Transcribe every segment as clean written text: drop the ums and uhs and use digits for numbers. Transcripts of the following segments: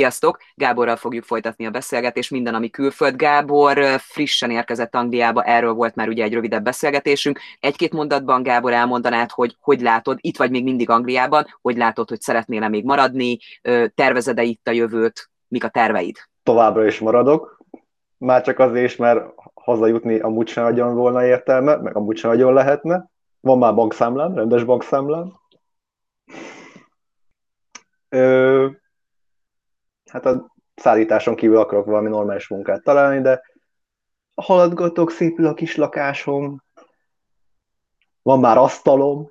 Sziasztok! Gáborral fogjuk folytatni a beszélgetést, minden, ami külföld. Gábor frissen érkezett Angliába, erről volt már ugye egy rövidebb beszélgetésünk. Egy-két mondatban, Gábor, elmondanád, hogy látod, itt vagy még mindig Angliában, hogy látod, hogy szeretnél-e még maradni, tervezed-e itt a jövőt, mik a terveid? Továbbra is maradok, már csak azért is, mert hazajutni amúgy sem nagyon volna értelme, meg amúgy sem nagyon lehetne. Van már bankszámlám, rendes bankszámlám. Hát a szállításon kívül akarok valami normális munkát találni, de haladgatok, szépül a kis lakásom, van már asztalom.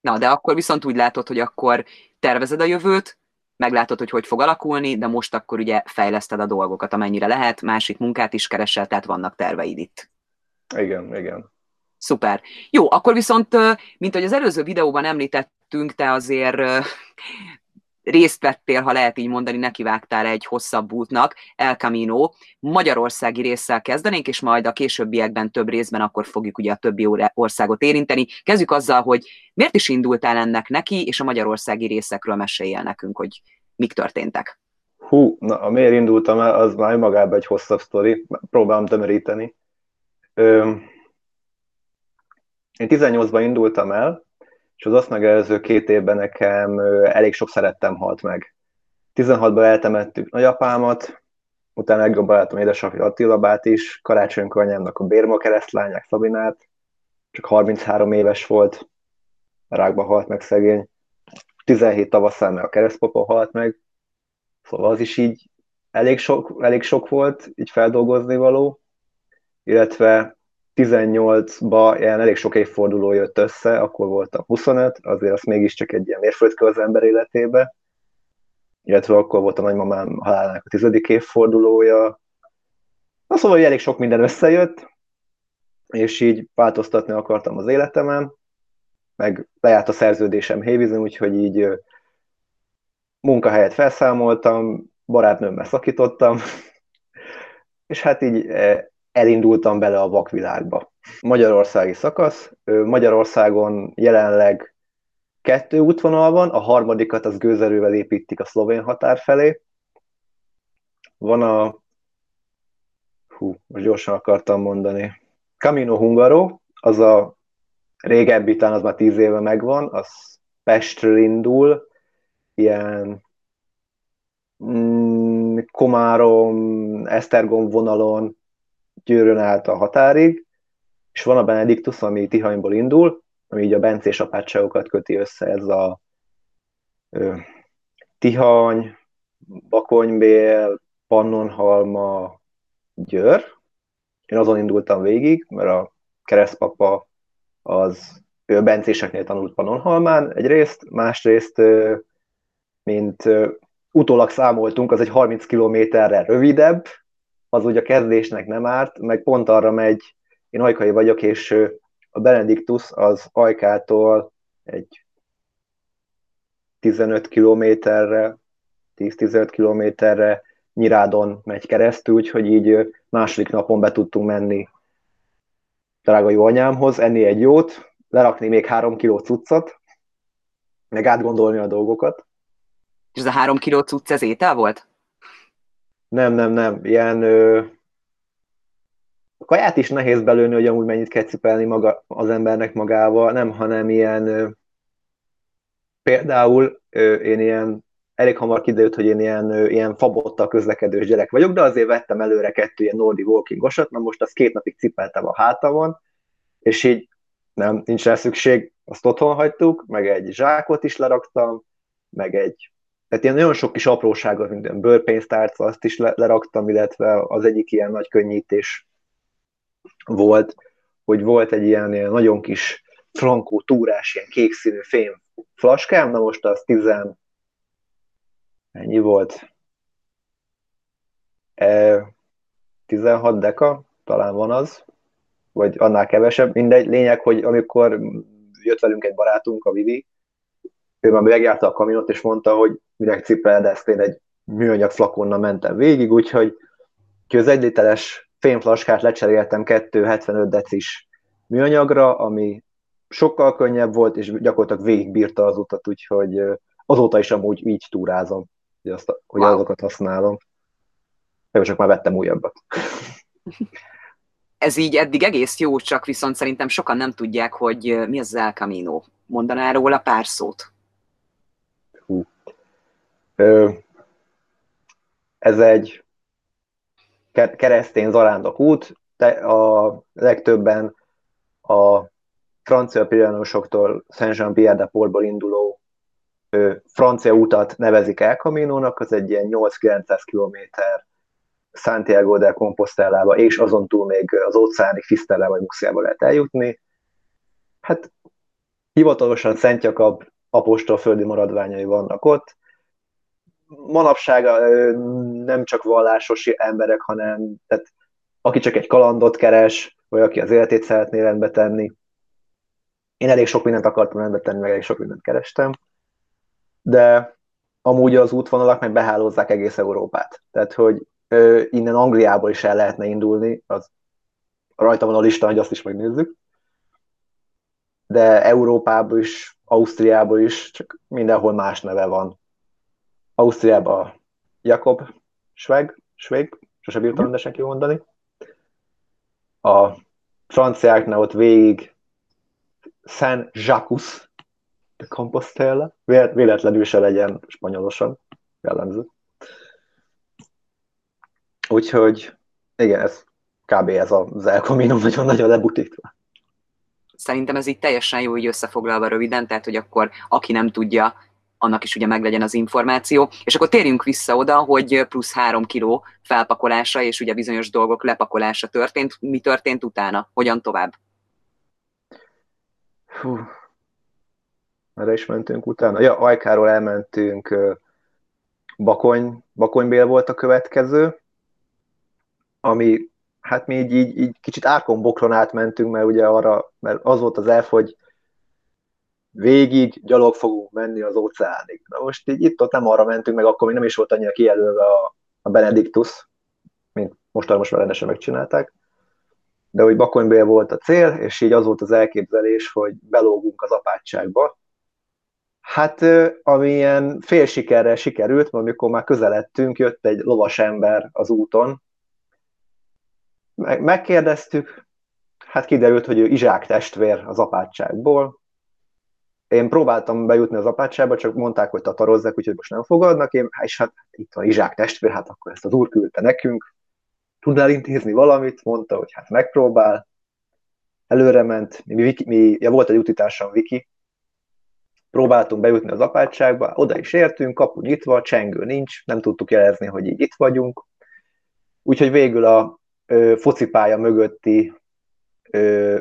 Na, de akkor viszont úgy látod, hogy akkor tervezed a jövőt, meglátod, hogy fog alakulni, de most akkor ugye fejleszted a dolgokat, amennyire lehet, másik munkát is keresel, tehát vannak terveid itt. Igen, igen. Szuper. Jó, akkor viszont, mint ahogy az előző videóban említettünk, te azért részt vettél, ha lehet így mondani, nekivágtál egy hosszabb útnak, El Camino, magyarországi résszel kezdenénk, és majd a későbbiekben több részben akkor fogjuk ugye a többi országot érinteni. Kezdjük azzal, hogy miért is indultál ennek neki, és a magyarországi részekről meséljél nekünk, hogy mik történtek. Hú, na miért indultam el, az már magában egy hosszabb sztori, próbálom tömöríteni. Én 18-ban indultam el, és az azt megelőző 2 évben nekem elég sok szerettem halt meg. 16-ban eltemettük nagyapámat, utána legjobb barátom édesapja Attila bát is, karácsonykor anyámnak a bérma keresztlányát, Szabinát, csak 33 éves volt, rákba halt meg szegény. 17 tavasszal meg a keresztpapa halt meg, szóval az is így elég sok volt, így feldolgozni való, illetve 18-ban ilyen elég sok évforduló jött össze, akkor voltam 25, azért az mégiscsak egy ilyen mérföldkő az ember életébe, illetve akkor volt a nagymamám halálának a 10. évfordulója. Na szóval elég sok minden összejött, és így változtatni akartam az életemen, meg lejárt a szerződésem Hévízen, úgyhogy így munkahelyet felszámoltam, barátnőmmel szakítottam, és hát így elindultam bele a vakvilágba. Magyarországi szakasz. Magyarországon jelenleg 2 útvonal van, a harmadikat az gőzerővel építik a szlovén határ felé. Van a... most gyorsan akartam mondani. Camino Hungaro, az a régebbi, talán az már 10 éve megvan, az Pestről indul, ilyen Komárom, Esztergom vonalon, Győrön állt a határig, és van a Benediktus, ami Tihanyból indul, ami így a bencés apátságokat köti össze, ez a Tihany, Bakonybél, Pannonhalma, Győr. Én azon indultam végig, mert a keresztpapa az ő a bencéseknél tanult Pannonhalmán egyrészt, másrészt, mint utólag számoltunk, az egy 30 kilométerre rövidebb, az úgy a kezdésnek nem árt, meg pont arra megy, én ajkai vagyok, és a Benediktus az Ajkától egy 15 kilométerre, 10-15 kilométerre Nyirádon megy keresztül, úgyhogy így második napon be tudtunk menni drága jó anyámhoz, enni egy jót, lerakni még 3 kiló cuccot, meg átgondolni a dolgokat. És ez a 3 kiló cucc ez étel volt? Nem. Ilyen kaját is nehéz belőni, hogy amúgy mennyit kell cipelni maga, az embernek magával, nem, hanem ilyen például én ilyen, elég hamar kiderült, hogy én ilyen fabottal közlekedős gyerek vagyok, de azért vettem előre 2 ilyen nordic walkingosat, na most azt 2 napig cipeltem a hátamon, és így nem, nincs rá szükség, azt otthon hagytuk, meg egy zsákot is leraktam, meg egy... Tehát ilyen nagyon sok kis apróság, minden bőrpénztárca, azt is leraktam, illetve az egyik ilyen nagy könnyítés volt, hogy volt egy ilyen nagyon kis frankó túrás, ilyen kék színű fém flaskám, na most az ennyi volt? 16 deka, talán van az, vagy annál kevesebb, mindegy. Lényeg, hogy amikor jött velünk egy barátunk, a Viki, ő már megjárta a kaminót, és mondta, hogy minek cipeled ezt, én egy műanyag flakonnal mentem végig, úgyhogy az 1 literes fémflaskát lecseréltem 2,75 decis műanyagra, ami sokkal könnyebb volt, és gyakorlatilag végigbírta az utat, úgyhogy azóta is amúgy így túrázom, hogy, hogy azokat használom. Jó, csak már vettem újabbat. Ez így eddig egész jó, csak viszont szerintem sokan nem tudják, hogy mi az El Camino. Mondaná róla pár szót? Ez egy keresztény zarándokút. A legtöbben a francia pirineusoktól Saint-Jean-Pied-de-Portból induló francia utat nevezik El Caminónak, az egy ilyen 8-900 kilométer Santiago de Compostellába, és azon túl még az óceáni Fisztella vagy Muxiába lehet eljutni. Hát hivatalosan Szent Jakab apostol földi maradványai vannak ott. Manapság nem csak vallásos emberek, hanem tehát, aki csak egy kalandot keres, vagy aki az életét szeretné rendbe tenni. Én elég sok mindent akartam rendbe tenni, meg elég sok mindent kerestem. De amúgy az útvonalak meg behálózzák egész Európát. Tehát, hogy innen Angliából is el lehetne indulni, az rajta van a lista, hogy azt is megnézzük. De Európából is, Ausztriából is, csak mindenhol más neve van. Ausztriában Jakobsweg, sose bírtam rendesen kimondani. A franciáknál ott végig Saint-Jacques de Compostelle, véletlenül se legyen spanyolosan jellemző. Úgyhogy igen, ez kb. Ez az El Camino nagyon-nagyon lebutítva. Szerintem ez így teljesen jó, így összefoglalva röviden, tehát hogy akkor aki nem tudja, annak is ugye meglegyen az információ. És akkor térjünk vissza oda, hogy plusz 3 kiló felpakolása és ugye bizonyos dolgok lepakolása történt. Mi történt utána? Hogyan tovább? Merre is mentünk utána? Ja, Ajkáról elmentünk, Bakonybél volt a következő, ami, hát mi így kicsit árkombokron átmentünk, mert ugye arra, mert az volt az elf, hogy végig gyalog fogunk menni az óceánig. Na most így itt-ott nem arra mentünk, meg akkor még nem is volt annyira kijelölve a Benediktus, mint most már rendesen megcsinálták. De hogy Bakonybél volt a cél, és így az volt az elképzelés, hogy belógunk az apátságba. Hát, ami ilyen fél sikerrel sikerült, mert amikor már közeledtünk, jött egy lovas ember az úton. Megkérdeztük, hát kiderült, hogy ő Izsák testvér az apátságból. Én próbáltam bejutni az apátságba, csak mondták, hogy tatarozzák, úgyhogy most nem fogadnak. És hát itt van Izsák testvér, hát akkor ezt az úr küldte nekünk. Tudnál intézni valamit? Mondta, hogy hát megpróbál. Előre ment. Volt egy utitársam, Viki. Próbáltunk bejutni az apátságba, oda is értünk, kapu nyitva, csengő nincs, nem tudtuk jelezni, hogy így itt vagyunk. Úgyhogy végül a focipálya mögötti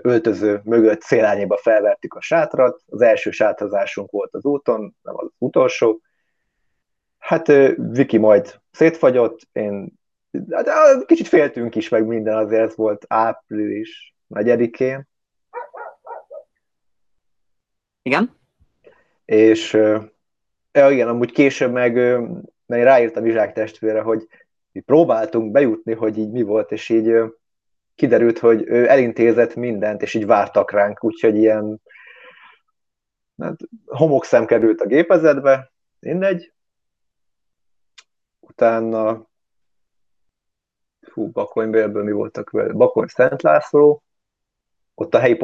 öltöző mögött szélányéba felvertük a sátrat, az első sátrazásunk volt az úton, nem az utolsó. Hát Viki majd szétfagyott, kicsit féltünk is meg minden, azért ez volt április 4-én. Igen? És igen, amúgy később meg ráírtam Izsák testvére, hogy mi próbáltunk bejutni, hogy így mi volt, és így kiderült, hogy ő elintézett mindent, és így vártak ránk, úgyhogy ilyen hát, homokszem került a gépezetbe, mindegy. Utána Bakonybélből mi voltak vele? Bakony Szent László, ott a helyi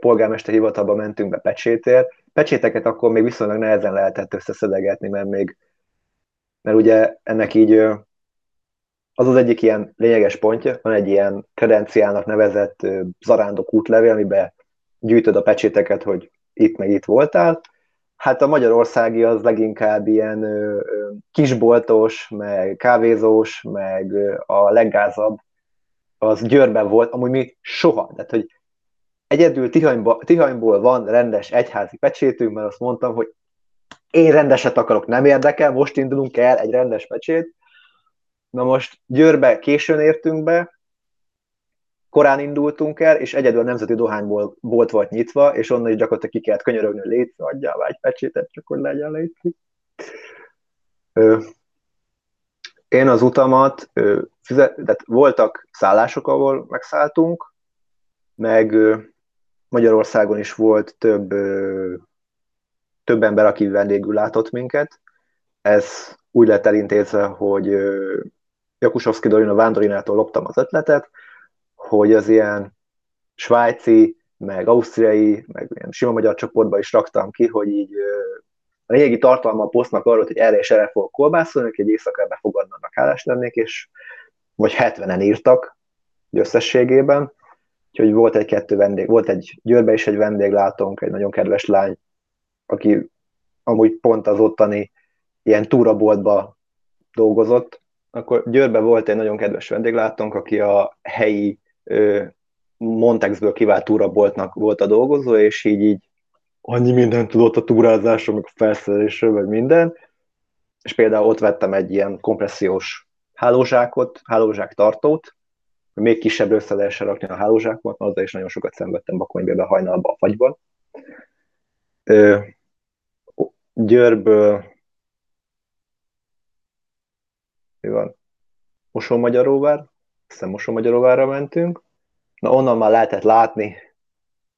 polgármester hivatalba mentünk be pecsétért. Pecséteket akkor még viszonylag nehezen lehetett összeszedegetni, mert ugye ennek így az egyik ilyen lényeges pontja, van egy ilyen kredenciálnak nevezett zarándok útlevél, amiben gyűjtöd a pecséteket, hogy itt meg itt voltál. Hát a magyarországi az leginkább ilyen kisboltos, meg kávézós, meg a leggázabb, az Győrben volt, amúgy mi soha. Tehát, hogy egyedül Tihanyból van rendes egyházi pecsétünk, mert azt mondtam, hogy én rendeset akarok, nem érdekel, most indulunk el egy rendes pecsét. Na most Győrbe későn értünk be, korán indultunk el, és egyedül a Nemzeti Dohányból bolt volt nyitva, és onnan is gyakorlatilag ki kellett könyörögni, hogy légy, adjál már egy pecsétet, csak hogy legyen légy. Én az utamat, tehát voltak szállások, ahol megszálltunk, meg Magyarországon is volt több több ember, aki vendégül látott minket. Ez úgy lett elintézve, hogy Jakusovszki Dorina Vándorinától loptam az ötletet, hogy az ilyen svájci, meg ausztriai, meg sima magyar csoportba is raktam ki, hogy így a régi tartalma a posztnak arról, hogy erre és erre fogok kolbászolni, hogy egy éjszakra befogadnának, hálás lennék, és vagy 70-en írtak összességében. Úgyhogy volt egy-kettő vendég, volt egy Győrbe is egy vendéglátónk, egy nagyon kedves lány, aki amúgy pont az ottani ilyen túraboltba dolgozott. Akkor Győrbe volt egy nagyon kedves vendéglátónk, aki a helyi Montexből kivált túraboltnak volt a dolgozó, és így annyi mindent tudott a túrázásról, meg a felszerelésről, vagy minden. És például ott vettem egy ilyen kompressziós hálózsákot, hálózsáktartót, hogy még kisebb össze lehessen rakni a hálózsákot, azzal is nagyon sokat szenvedtem Bakonybélben, hajnalban, a fagyban. Győrből mi van? Mosonmagyaróvár, aztán Mosonmagyaróvárra mentünk. Na, onnan már lehetett látni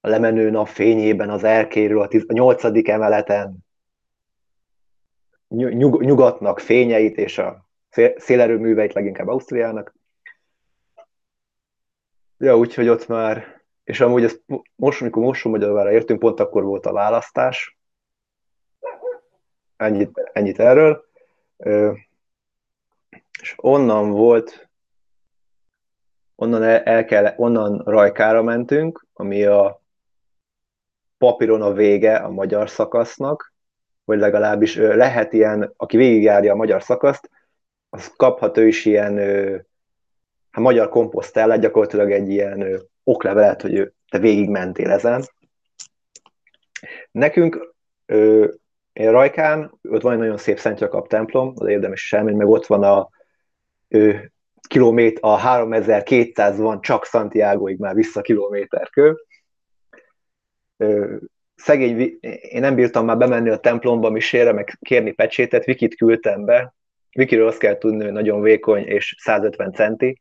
a lemenő nap fényében az erkéről, a 8. emeleten nyugatnak fényeit és a szélerőműveit, leginkább Ausztriának. Ja, úgyhogy ott már, és amúgy ez most, amikor Mosonmagyaróvárra értünk, pont akkor volt a választás. Ennyit erről. És onnan volt, onnan Rajkára mentünk, ami a papíron a vége a magyar szakasznak, vagy legalábbis lehet ilyen, aki végigjárja a magyar szakaszt, az kaphat ő is ilyen magyar komposztellát, gyakorlatilag egy ilyen oklevelet, hogy te végigmentél ezen. Nekünk én Rajkán, ott van egy nagyon szép Szent Jakab templom, az érdemes sem, meg ott van a 3200 van csak Santiagoig már vissza kilométerkő. Szegény, én nem bírtam már bemenni a templomba misére, meg kérni pecsétet, Vikit küldtem be. Vikiről azt kell tudni, hogy nagyon vékony és 150 centi,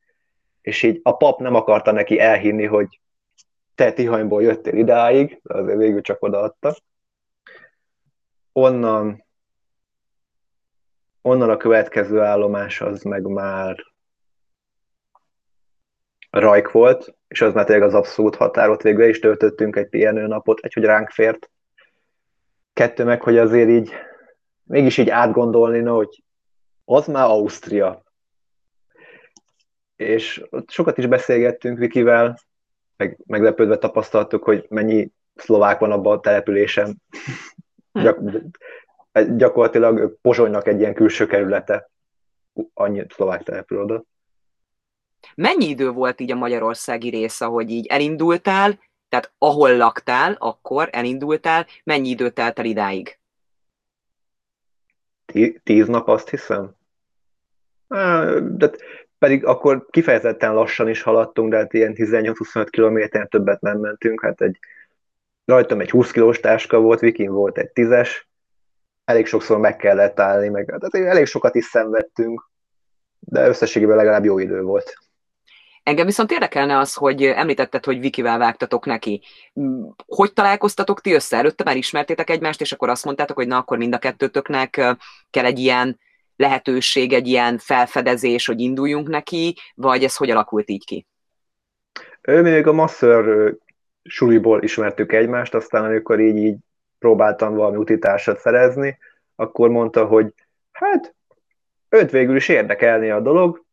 és így a pap nem akarta neki elhinni, hogy te Tihanyból jöttél idáig, de azért végül csak odaadta. Onnan a következő állomás az meg már Rajk volt, és az már tényleg az abszolút határot, végül is töltöttünk egy pihenőnapot, hogy ránk fért. Kettő meg, hogy azért így, mégis így átgondolni, hogy az már Ausztria. És ott sokat is beszélgettünk Vikivel, meg meglepődve tapasztaltuk, hogy mennyi szlovák van abban a településen. Gyakorlatilag Pozsonynak egy ilyen külső kerülete. Annyi szlovák települ oda. Mennyi idő volt így a magyarországi rész, ahogy így elindultál, tehát ahol laktál, akkor elindultál, mennyi idő telt el idáig? 10 nap, azt hiszem. De pedig akkor kifejezetten lassan is haladtunk, de hát ilyen 18-25 kilométeren többet nem mentünk, hát rajtam egy 20 kilós táska volt, Vikin volt egy 10-es, elég sokszor meg kellett állni, meg hát elég sokat is szenvedtünk, de összességében legalább jó idő volt. Engem viszont érdekelne az, hogy említetted, hogy Vikivel vágtatok neki. Hogy találkoztatok ti össze? Előtte már ismertétek egymást, és akkor azt mondtátok, hogy na, akkor mind a kettőtöknek kell egy ilyen lehetőség, egy ilyen felfedezés, hogy induljunk neki, vagy ez hogy alakult így ki? Ő még a Masszőr suliból ismertük egymást, aztán amikor így próbáltam valami utitársat szerezni, akkor mondta, hogy hát őt végül is érdekelné a dolog,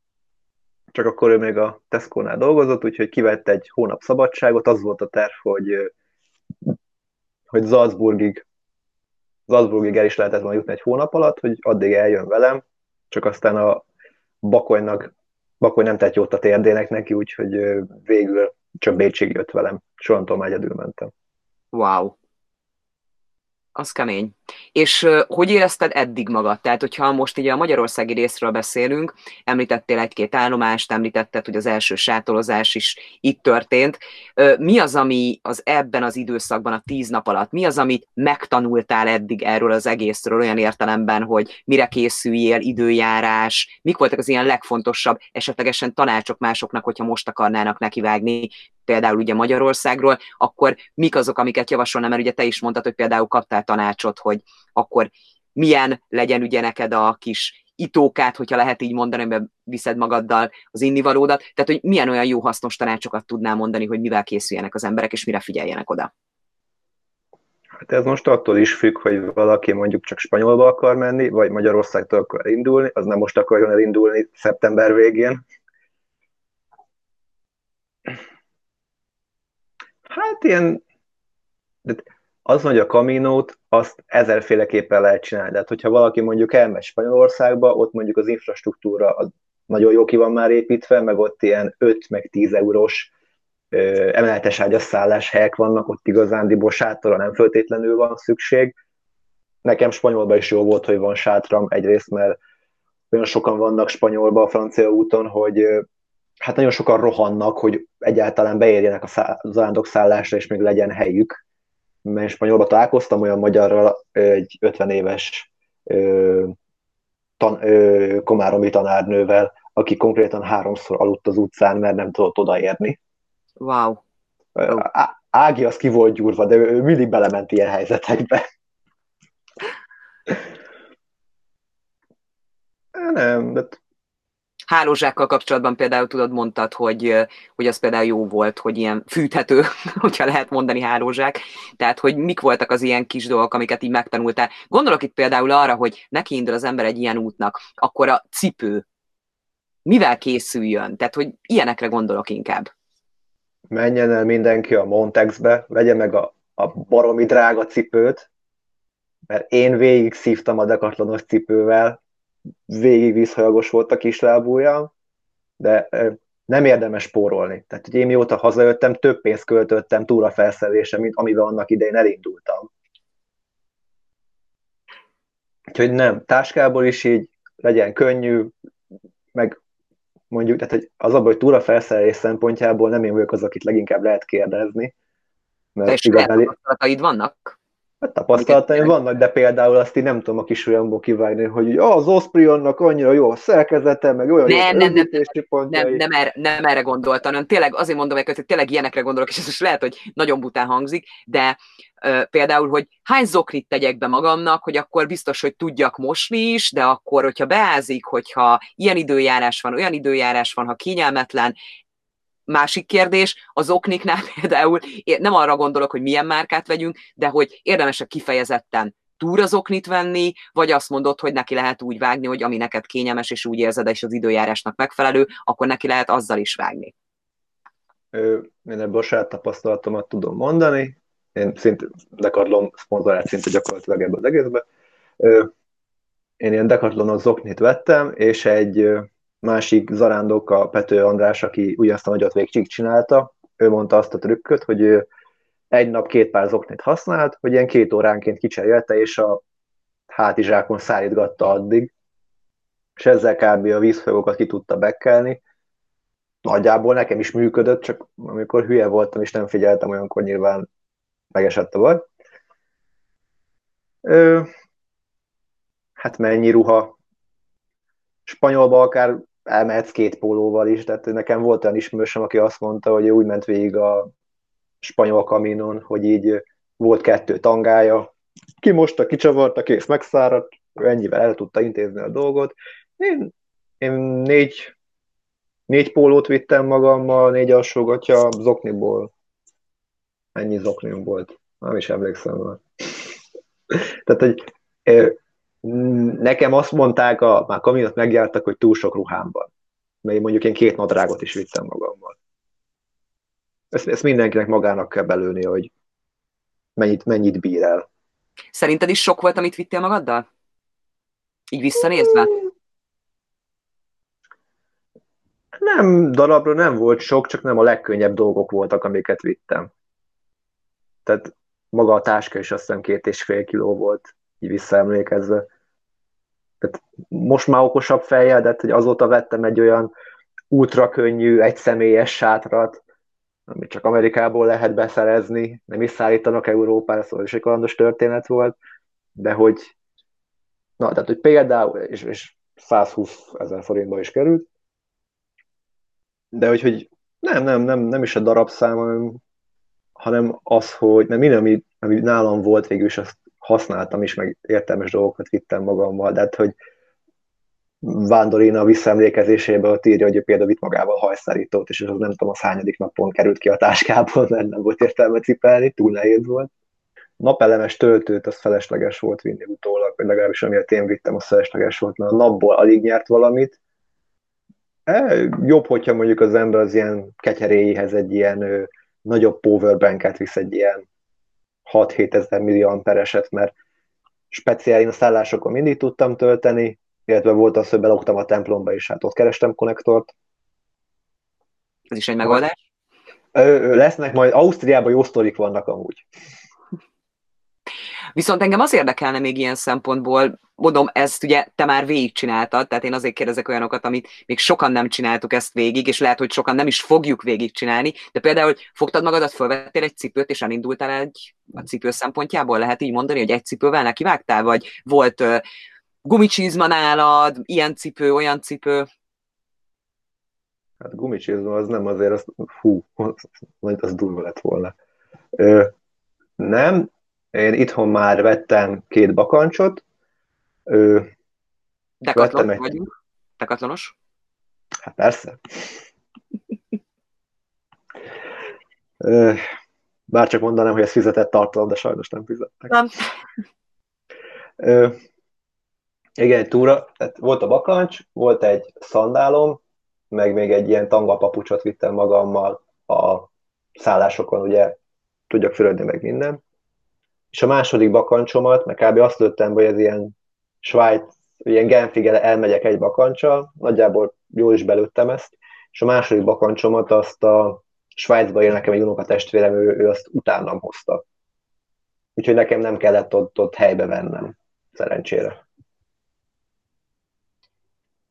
csak akkor ő még a Tesco-nál dolgozott, úgyhogy kivett egy hónap szabadságot, az volt a terv, hogy Salzburgig el is lehetett volna jutni egy hónap alatt, hogy addig eljön velem, csak aztán a Bakony nem tett jót a térdének neki, úgyhogy végül csak Bécsig jött velem, és onnantól már egyedül mentem. Wow! Az kemény. És hogy érezted eddig magad? Tehát, hogyha most így a magyarországi részről beszélünk, említettél egy-két állomást, említetted, hogy az első sátolozás is itt történt. Mi az, ami az ebben az időszakban, a 10 nap alatt, mi az, amit megtanultál eddig erről az egészről, olyan értelemben, hogy mire készüljél, időjárás, mik voltak az ilyen legfontosabb, esetlegesen tanácsok másoknak, hogyha most akarnának nekivágni, például ugye Magyarországról, akkor mik azok, amiket javasolnám, mert ugye te is mondtad, hogy például kaptál tanácsot, hogy akkor milyen legyen ugye neked a kis itókát, hogyha lehet így mondani, amiben viszed magaddal az innivalódat, tehát hogy milyen olyan jó hasznos tanácsokat tudnál mondani, hogy mivel készüljenek az emberek, és mire figyeljenek oda. Hát ez most attól is függ, hogy valaki mondjuk csak spanyolba akar menni, vagy Magyarországtól akar indulni, az nem most akarjon elindulni szeptember végén. Hát ilyen... Az, hogy a Caminót, azt ezerféleképpen lehet csinálni. Tehát, hogyha valaki mondjuk elmegy Spanyolországba, ott mondjuk az infrastruktúra az nagyon jó ki van már építve, meg ott ilyen 5 meg 10 eurós emeletes ágyas szálláshelyek vannak, ott igazándiból sátorra nem feltétlenül van szükség. Nekem Spanyolban is jó volt, hogy van sátram, egyrészt, mert olyan sokan vannak Spanyolban a francia úton, hogy hát nagyon sokan rohannak, hogy egyáltalán beérjenek az áldok szállásra, és még legyen helyük. Mert Spanyolban találkoztam olyan magyarral, egy 50 éves komáromi tanárnővel, aki konkrétan 3-szor aludt az utcán, mert nem tudott odaérni. Wow. Ági az ki volt gyúrva, de ő mindig belement ilyen helyzetekbe. Nem, de... Hálózsákkal kapcsolatban például tudod, mondtad, hogy az például jó volt, hogy ilyen fűthető, hogyha lehet mondani hálózsák, tehát hogy mik voltak az ilyen kis dolgok, amiket így megtanultál. Gondolok itt például arra, hogy nekiindul az ember egy ilyen útnak, akkor a cipő mivel készüljön? Tehát, hogy ilyenekre gondolok inkább. Menjen el mindenki a Montexbe, vegye meg a baromi drága cipőt, mert én végig szívtam a Decathlonos cipővel, végig vízhajagos volt a kislábúja, de nem érdemes spórolni. Tehát, hogy én mióta hazajöttem, több pénzt költöttem túrafelszerelésre, mint amivel annak idején elindultam. Úgyhogy nem, táskából is így legyen könnyű, meg mondjuk, tehát hogy az abban, hogy túrafelszerelés szempontjából nem én vagyok az, akit leginkább lehet kérdezni. Mert tapasztalataid vannak? Hát tapasztalataim vannak, de például azt így nem tudom a kis ujjamból kivágni, hogy az Osprionnak annyira jó a szerkezete, meg olyan nem erre gondoltam, hanem tényleg azért mondom, hogy tényleg ilyenekre gondolok, és ez most lehet, hogy nagyon bután hangzik, de például, hogy hány zoknit tegyek be magamnak, hogy akkor biztos, hogy tudjak mosni is, de akkor, hogyha beázik, hogyha ilyen időjárás van, olyan időjárás van, ha kényelmetlen. Másik kérdés, az okniknál például, nem arra gondolok, hogy milyen márkát vegyünk, de hogy érdemesek kifejezetten túrazoknit venni, vagy azt mondod, hogy neki lehet úgy vágni, hogy ami neked kényelmes, és úgy érzed, és az időjárásnak megfelelő, akkor neki lehet azzal is vágni. Én ebből a saját tapasztalatomat tudom mondani, én szintén Decathlon szponzorát szinte gyakorlatilag ebben az egészben. Én ilyen Decathlon zoknit vettem, és egy másik zarándok, a Pető András, aki ugyanazt a nagyot végig csinálta, ő mondta azt a trükköt, hogy ő egy nap 2 pár zoknit használt, hogy ilyen 2 óránként kicserélte, és a hátizsákon szállítgatta addig, és ezzel kb. A vízfolyogokat ki tudta bekkelni. Nagyjából nekem is működött, csak amikor hülye voltam, és nem figyeltem, olyankor nyilván megesett a baj. Hát mennyi ruha? Spanyolba akár elmehetsz 2 pólóval is, tehát nekem volt olyan ismerősöm, aki azt mondta, hogy úgy ment végig a spanyol kaminon, hogy így volt 2 tangája, kimosta, kicsavarta, kész, megszáradt, ennyivel el tudta intézni a dolgot. Én 4 pólót vittem magammal, 4 alsógatya zokniból. Ennyi zoknim volt, nem is emlékszem már. Tehát, hogy... Nekem azt mondták, már Caminót megjártak, hogy túl sok ruhám van. Mert mondjuk én 2 nadrágot is vittem magammal. Ezt mindenkinek magának kell belőni, hogy mennyit bír el. Szerinted is sok volt, amit vittél magaddal? Így visszanézve? Nem, darabra nem volt sok, csak nem a legkönnyebb dolgok voltak, amiket vittem. Tehát maga a táska is azt hiszem 2,5 kiló volt, így visszaemlékezve. Tehát most már okosabb fejjel, de hogy azóta vettem egy olyan ultrakönnyű, egyszemélyes sátrat, amit csak Amerikából lehet beszerezni, nem is szállítanak Európára, szóval is egy kalandos történet volt, de hogy tehát hogy például, és 120 ezer forintba is került, de hogy Nem is a darabszám, hanem az, hogy nem minden, ami nálam volt végül is, azt használtam is, meg értelmes dolgokat vittem magammal, de hát, hogy Vándorina a visszaemlékezésében ott írja, hogy például vitt magával hajszárítót, és az nem tudom, az hányadik napon került ki a táskából, mert nem volt értelme cipelni, túl nehéz volt. Napelemes töltőt, az felesleges volt vinni utólag, vagy legalábbis amiért én vittem, az felesleges volt, mert a napból alig nyert valamit. Jobb, hogyha mondjuk az ember az ilyen ketyeréjéhez egy ilyen nagyobb powerbanket visz, egy ilyen 6-7 ezer milliampereset, mert speciál én a szállásokon mindig tudtam tölteni, illetve volt az, hogy beloktam a templomba, és hát ott kerestem konnektort. Ez is egy megoldás? Lesznek majd, Ausztriában jó sztorik vannak amúgy. Viszont engem az érdekelne még ilyen szempontból, mondom, ezt ugye te már végigcsináltad, tehát én azért kérdezek olyanokat, amit még sokan nem csináltuk ezt végig, és lehet, hogy sokan nem is fogjuk végigcsinálni, de például, hogy fogtad magadat, fölvettél egy cipőt, és elindultál a cipő szempontjából, lehet így mondani, hogy egy cipővel nekivágtál, vagy volt gumicsizma nálad, ilyen cipő, olyan cipő? Hát gumicsizma az nem azért, az, az durva lett volna. Nem, én itthon már vettem 2 bakancsot. Decathlon vagyunk? Decathlonos? Hát persze. Bárcsak mondanám, hogy ez fizetett tartalom, de sajnos nem fizettek. Nem. Igen, egy túra, tehát volt a bakancs, volt egy szandálom, meg még egy ilyen tangapapucsot vittem magammal a szállásokon, ugye tudjak fürödni meg minden. És a második bakancsomat, meg kb. Azt lőttem, hogy ez ilyen Svájc, ilyen Genfig elmegyek egy bakancsal, nagyjából jól is belőttem ezt, és a második bakancsomat azt a Svájcban él nekem egy unokatestvérem, ő azt utánam hozta. Úgyhogy nekem nem kellett ott helybe vennem, szerencsére.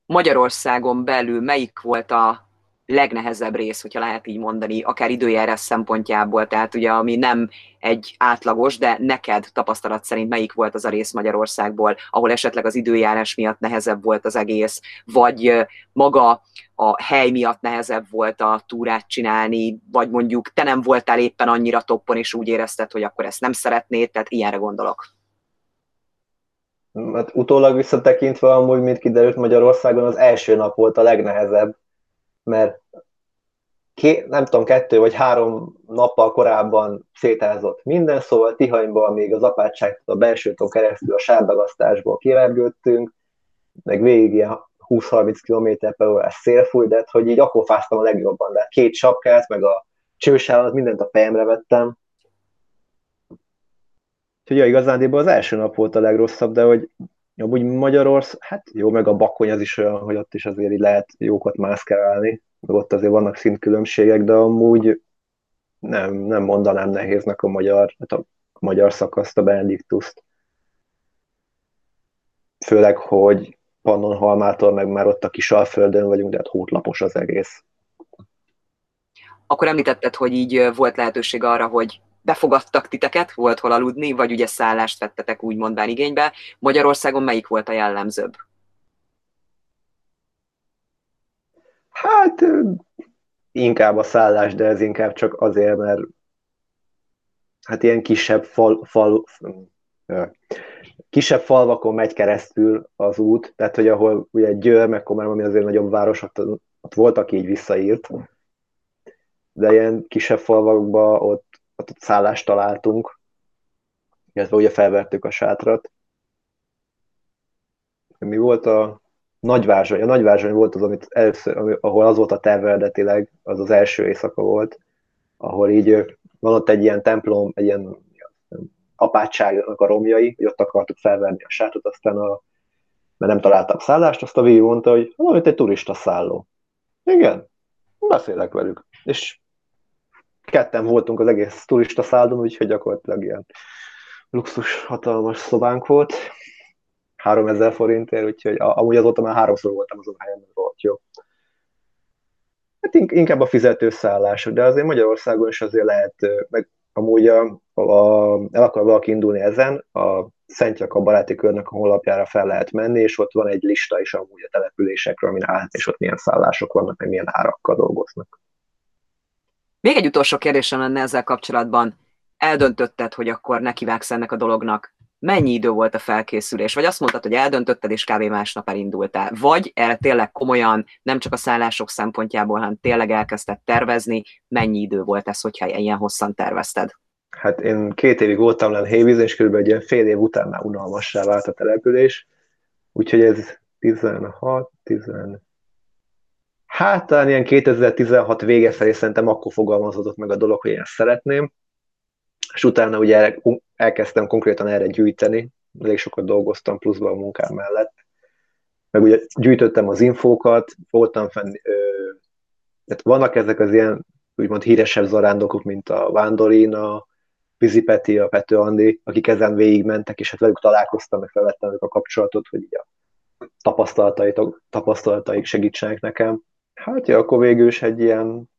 Magyarországon belül melyik volt a legnehezebb rész, hogyha lehet így mondani, akár időjárás szempontjából, tehát ugye ami nem egy átlagos, de neked tapasztalat szerint melyik volt az a rész Magyarországból, ahol esetleg az időjárás miatt nehezebb volt az egész, vagy maga a hely miatt nehezebb volt a túrát csinálni, vagy mondjuk te nem voltál éppen annyira toppon, és úgy érezted, hogy akkor ezt nem szeretnéd, tehát ilyenre gondolok. Hát utólag visszatekintve amúgy, mint kiderült, Magyarországon az első nap volt a legnehezebb, mert nem tudom, 2 vagy 3 nappal korábban szétázott minden, szóval Tihanyban még az apátságtól, a belsőtől keresztül a sárdagasztásból kivergődtünk, meg végig ilyen 20-30 km/h szélfúj, de hogy így akkor fáztam a legjobban, de 2 sapkát, meg a csősállat, mindent a fejemre vettem. Úgyhogy ja, igazándiból az első nap volt a legrosszabb, de hogy amúgy Magyarország, hát jó, meg a Bakony az is olyan, hogy ott is azért így lehet jókat mászkálni, meg ott azért vannak szintkülönbségek, de amúgy nem mondanám nehéznek a magyar szakaszt, a Benediktust. Főleg, hogy Pannonhalmától meg már ott a Kisalföldön vagyunk, de hát hótlapos az egész. Akkor említetted, hogy így volt lehetőség arra, hogy befogadtak titeket, volt hol aludni, vagy ugye szállást vettetek úgy mondván igénybe. Magyarországon melyik volt a jellemzőbb? Hát inkább a szállás, de ez inkább csak azért, mert hát ilyen kisebb falvakon megy keresztül az út, tehát hogy ahol ugye Győr, meg Komárom, ami azért nagyobb város, ott volt, aki így visszaírt, de ilyen kisebb falvakban ott szállást találtunk, illetve ugye felvertük a sátrat. Mi volt a Nagyvázsony? A Nagyvázsony volt az, amit először, ahol az volt a terve eredetileg, az az első éjszaka volt, ahol így van ott egy ilyen templom, egy ilyen apátságnak a romjai, hogy ott akartuk felverni a sátrat, aztán mert nem találtam szállást, azt a Viki mondta, hogy valamint egy turista szálló. Igen, beszélek velük. És ketten voltunk az egész turista szállón, úgyhogy gyakorlatilag ilyen luxus, hatalmas szobánk volt. 3000 forintért, úgyhogy amúgy azóta már 3-szor voltam azon helyen, mert volt jó. Hát inkább a fizetőszállások, de azért Magyarországon is azért lehet, meg amúgy el akar valaki indulni ezen, a Saint-Jacques baráti körnek a honlapjára fel lehet menni, és ott van egy lista is amúgy a településekről, amin állt, és ott milyen szállások vannak, meg milyen árakkal dolgoznak. Még egy utolsó kérdésem lenne ezzel kapcsolatban. Eldöntötted, hogy akkor nekivágsz ennek a dolognak? Mennyi idő volt a felkészülés? Vagy azt mondtad, hogy eldöntötted, és kb. Másnap elindultál? Vagy tényleg komolyan, nem csak a szállások szempontjából, hanem tényleg elkezdted tervezni? Mennyi idő volt ez, hogyha ilyen hosszan tervezted? Hát én 2 évig voltam lenn Hévízen, és kb. Egy ilyen fél év után már unalmassá vált a település. Úgyhogy ez 16-17... Hát talán ilyen 2016 vége felé szerintem akkor fogalmazódott meg a dolog, hogy én ezt szeretném. És utána ugye elkezdtem konkrétan erre gyűjteni, elég sokat dolgoztam pluszban a munkám mellett. Meg ugye gyűjtöttem az infókat, voltam fenn, tehát vannak ezek az ilyen úgymond híresebb zarándokok, mint a Vándorina, Pizi Peti, a Pető Andi, akik ezen végigmentek, és hát velük találkoztam, meg felvettem velük a kapcsolatot, hogy így a tapasztalataik segítsenek nekem. Hát ja, akkor végül is egy ilyen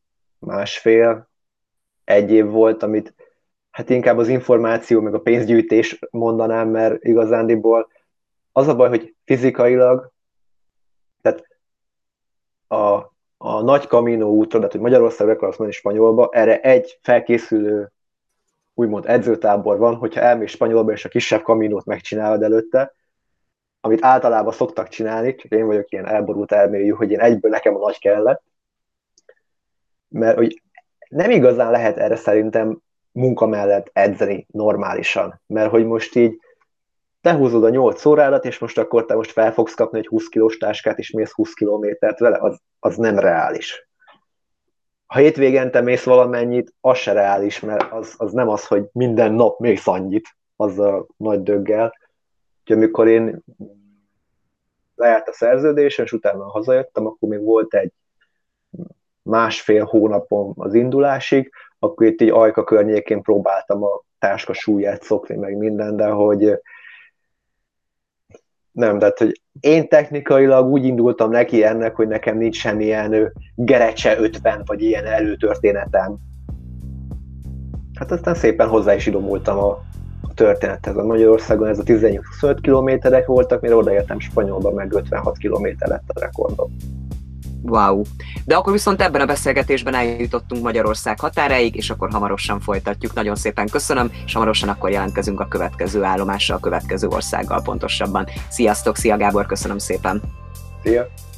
1,5-1 év volt, amit hát inkább az információ, meg a pénzgyűjtés mondanám, mert igazándiból az a baj, hogy fizikailag, tehát a nagy Camino útra, tehát hogy Magyarországra akarsz menni Spanyolba, erre egy felkészülő, úgymond edzőtábor van, hogyha elmész Spanyolba és a kisebb Caminót megcsinálod előtte, amit általában szoktak csinálni, csak én vagyok ilyen elborult elmélyű, hogy én egyből nekem a nagy kellett, mert hogy nem igazán lehet erre szerintem munka mellett edzeni normálisan, mert hogy most így te húzod a 8 órádat, és most akkor te most fel fogsz kapni egy 20 kilós táskát, és mész 20 kilométert vele, az nem reális. Ha hétvégén te mész valamennyit, az se reális, mert az nem az, hogy minden nap mész annyit, az a nagy döggel. Úgyhogy amikor én lejárt a szerződésem, és utána hazajöttem, akkor még volt egy 1,5 hónapom az indulásig, akkor itt így Ajka környékén próbáltam a táska súlyát szokni, meg minden, de hogy nem, tehát hogy én technikailag úgy indultam neki ennek, hogy nekem nincs semmilyen Gerecse 50, vagy ilyen előtörténetem. Hát aztán szépen hozzá is idomultam a történethez. A Magyarországon ez a 18-25 kilométerek voltak, mire odaértem Spanyolba, meg 56 kilométer lett a rekordom. Wow. De akkor viszont ebben a beszélgetésben eljutottunk Magyarország határáig, és akkor hamarosan folytatjuk. Nagyon szépen köszönöm, és hamarosan akkor jelentkezünk a következő állomással, a következő országgal pontosabban. Sziasztok, szia Gábor, köszönöm szépen! Szia!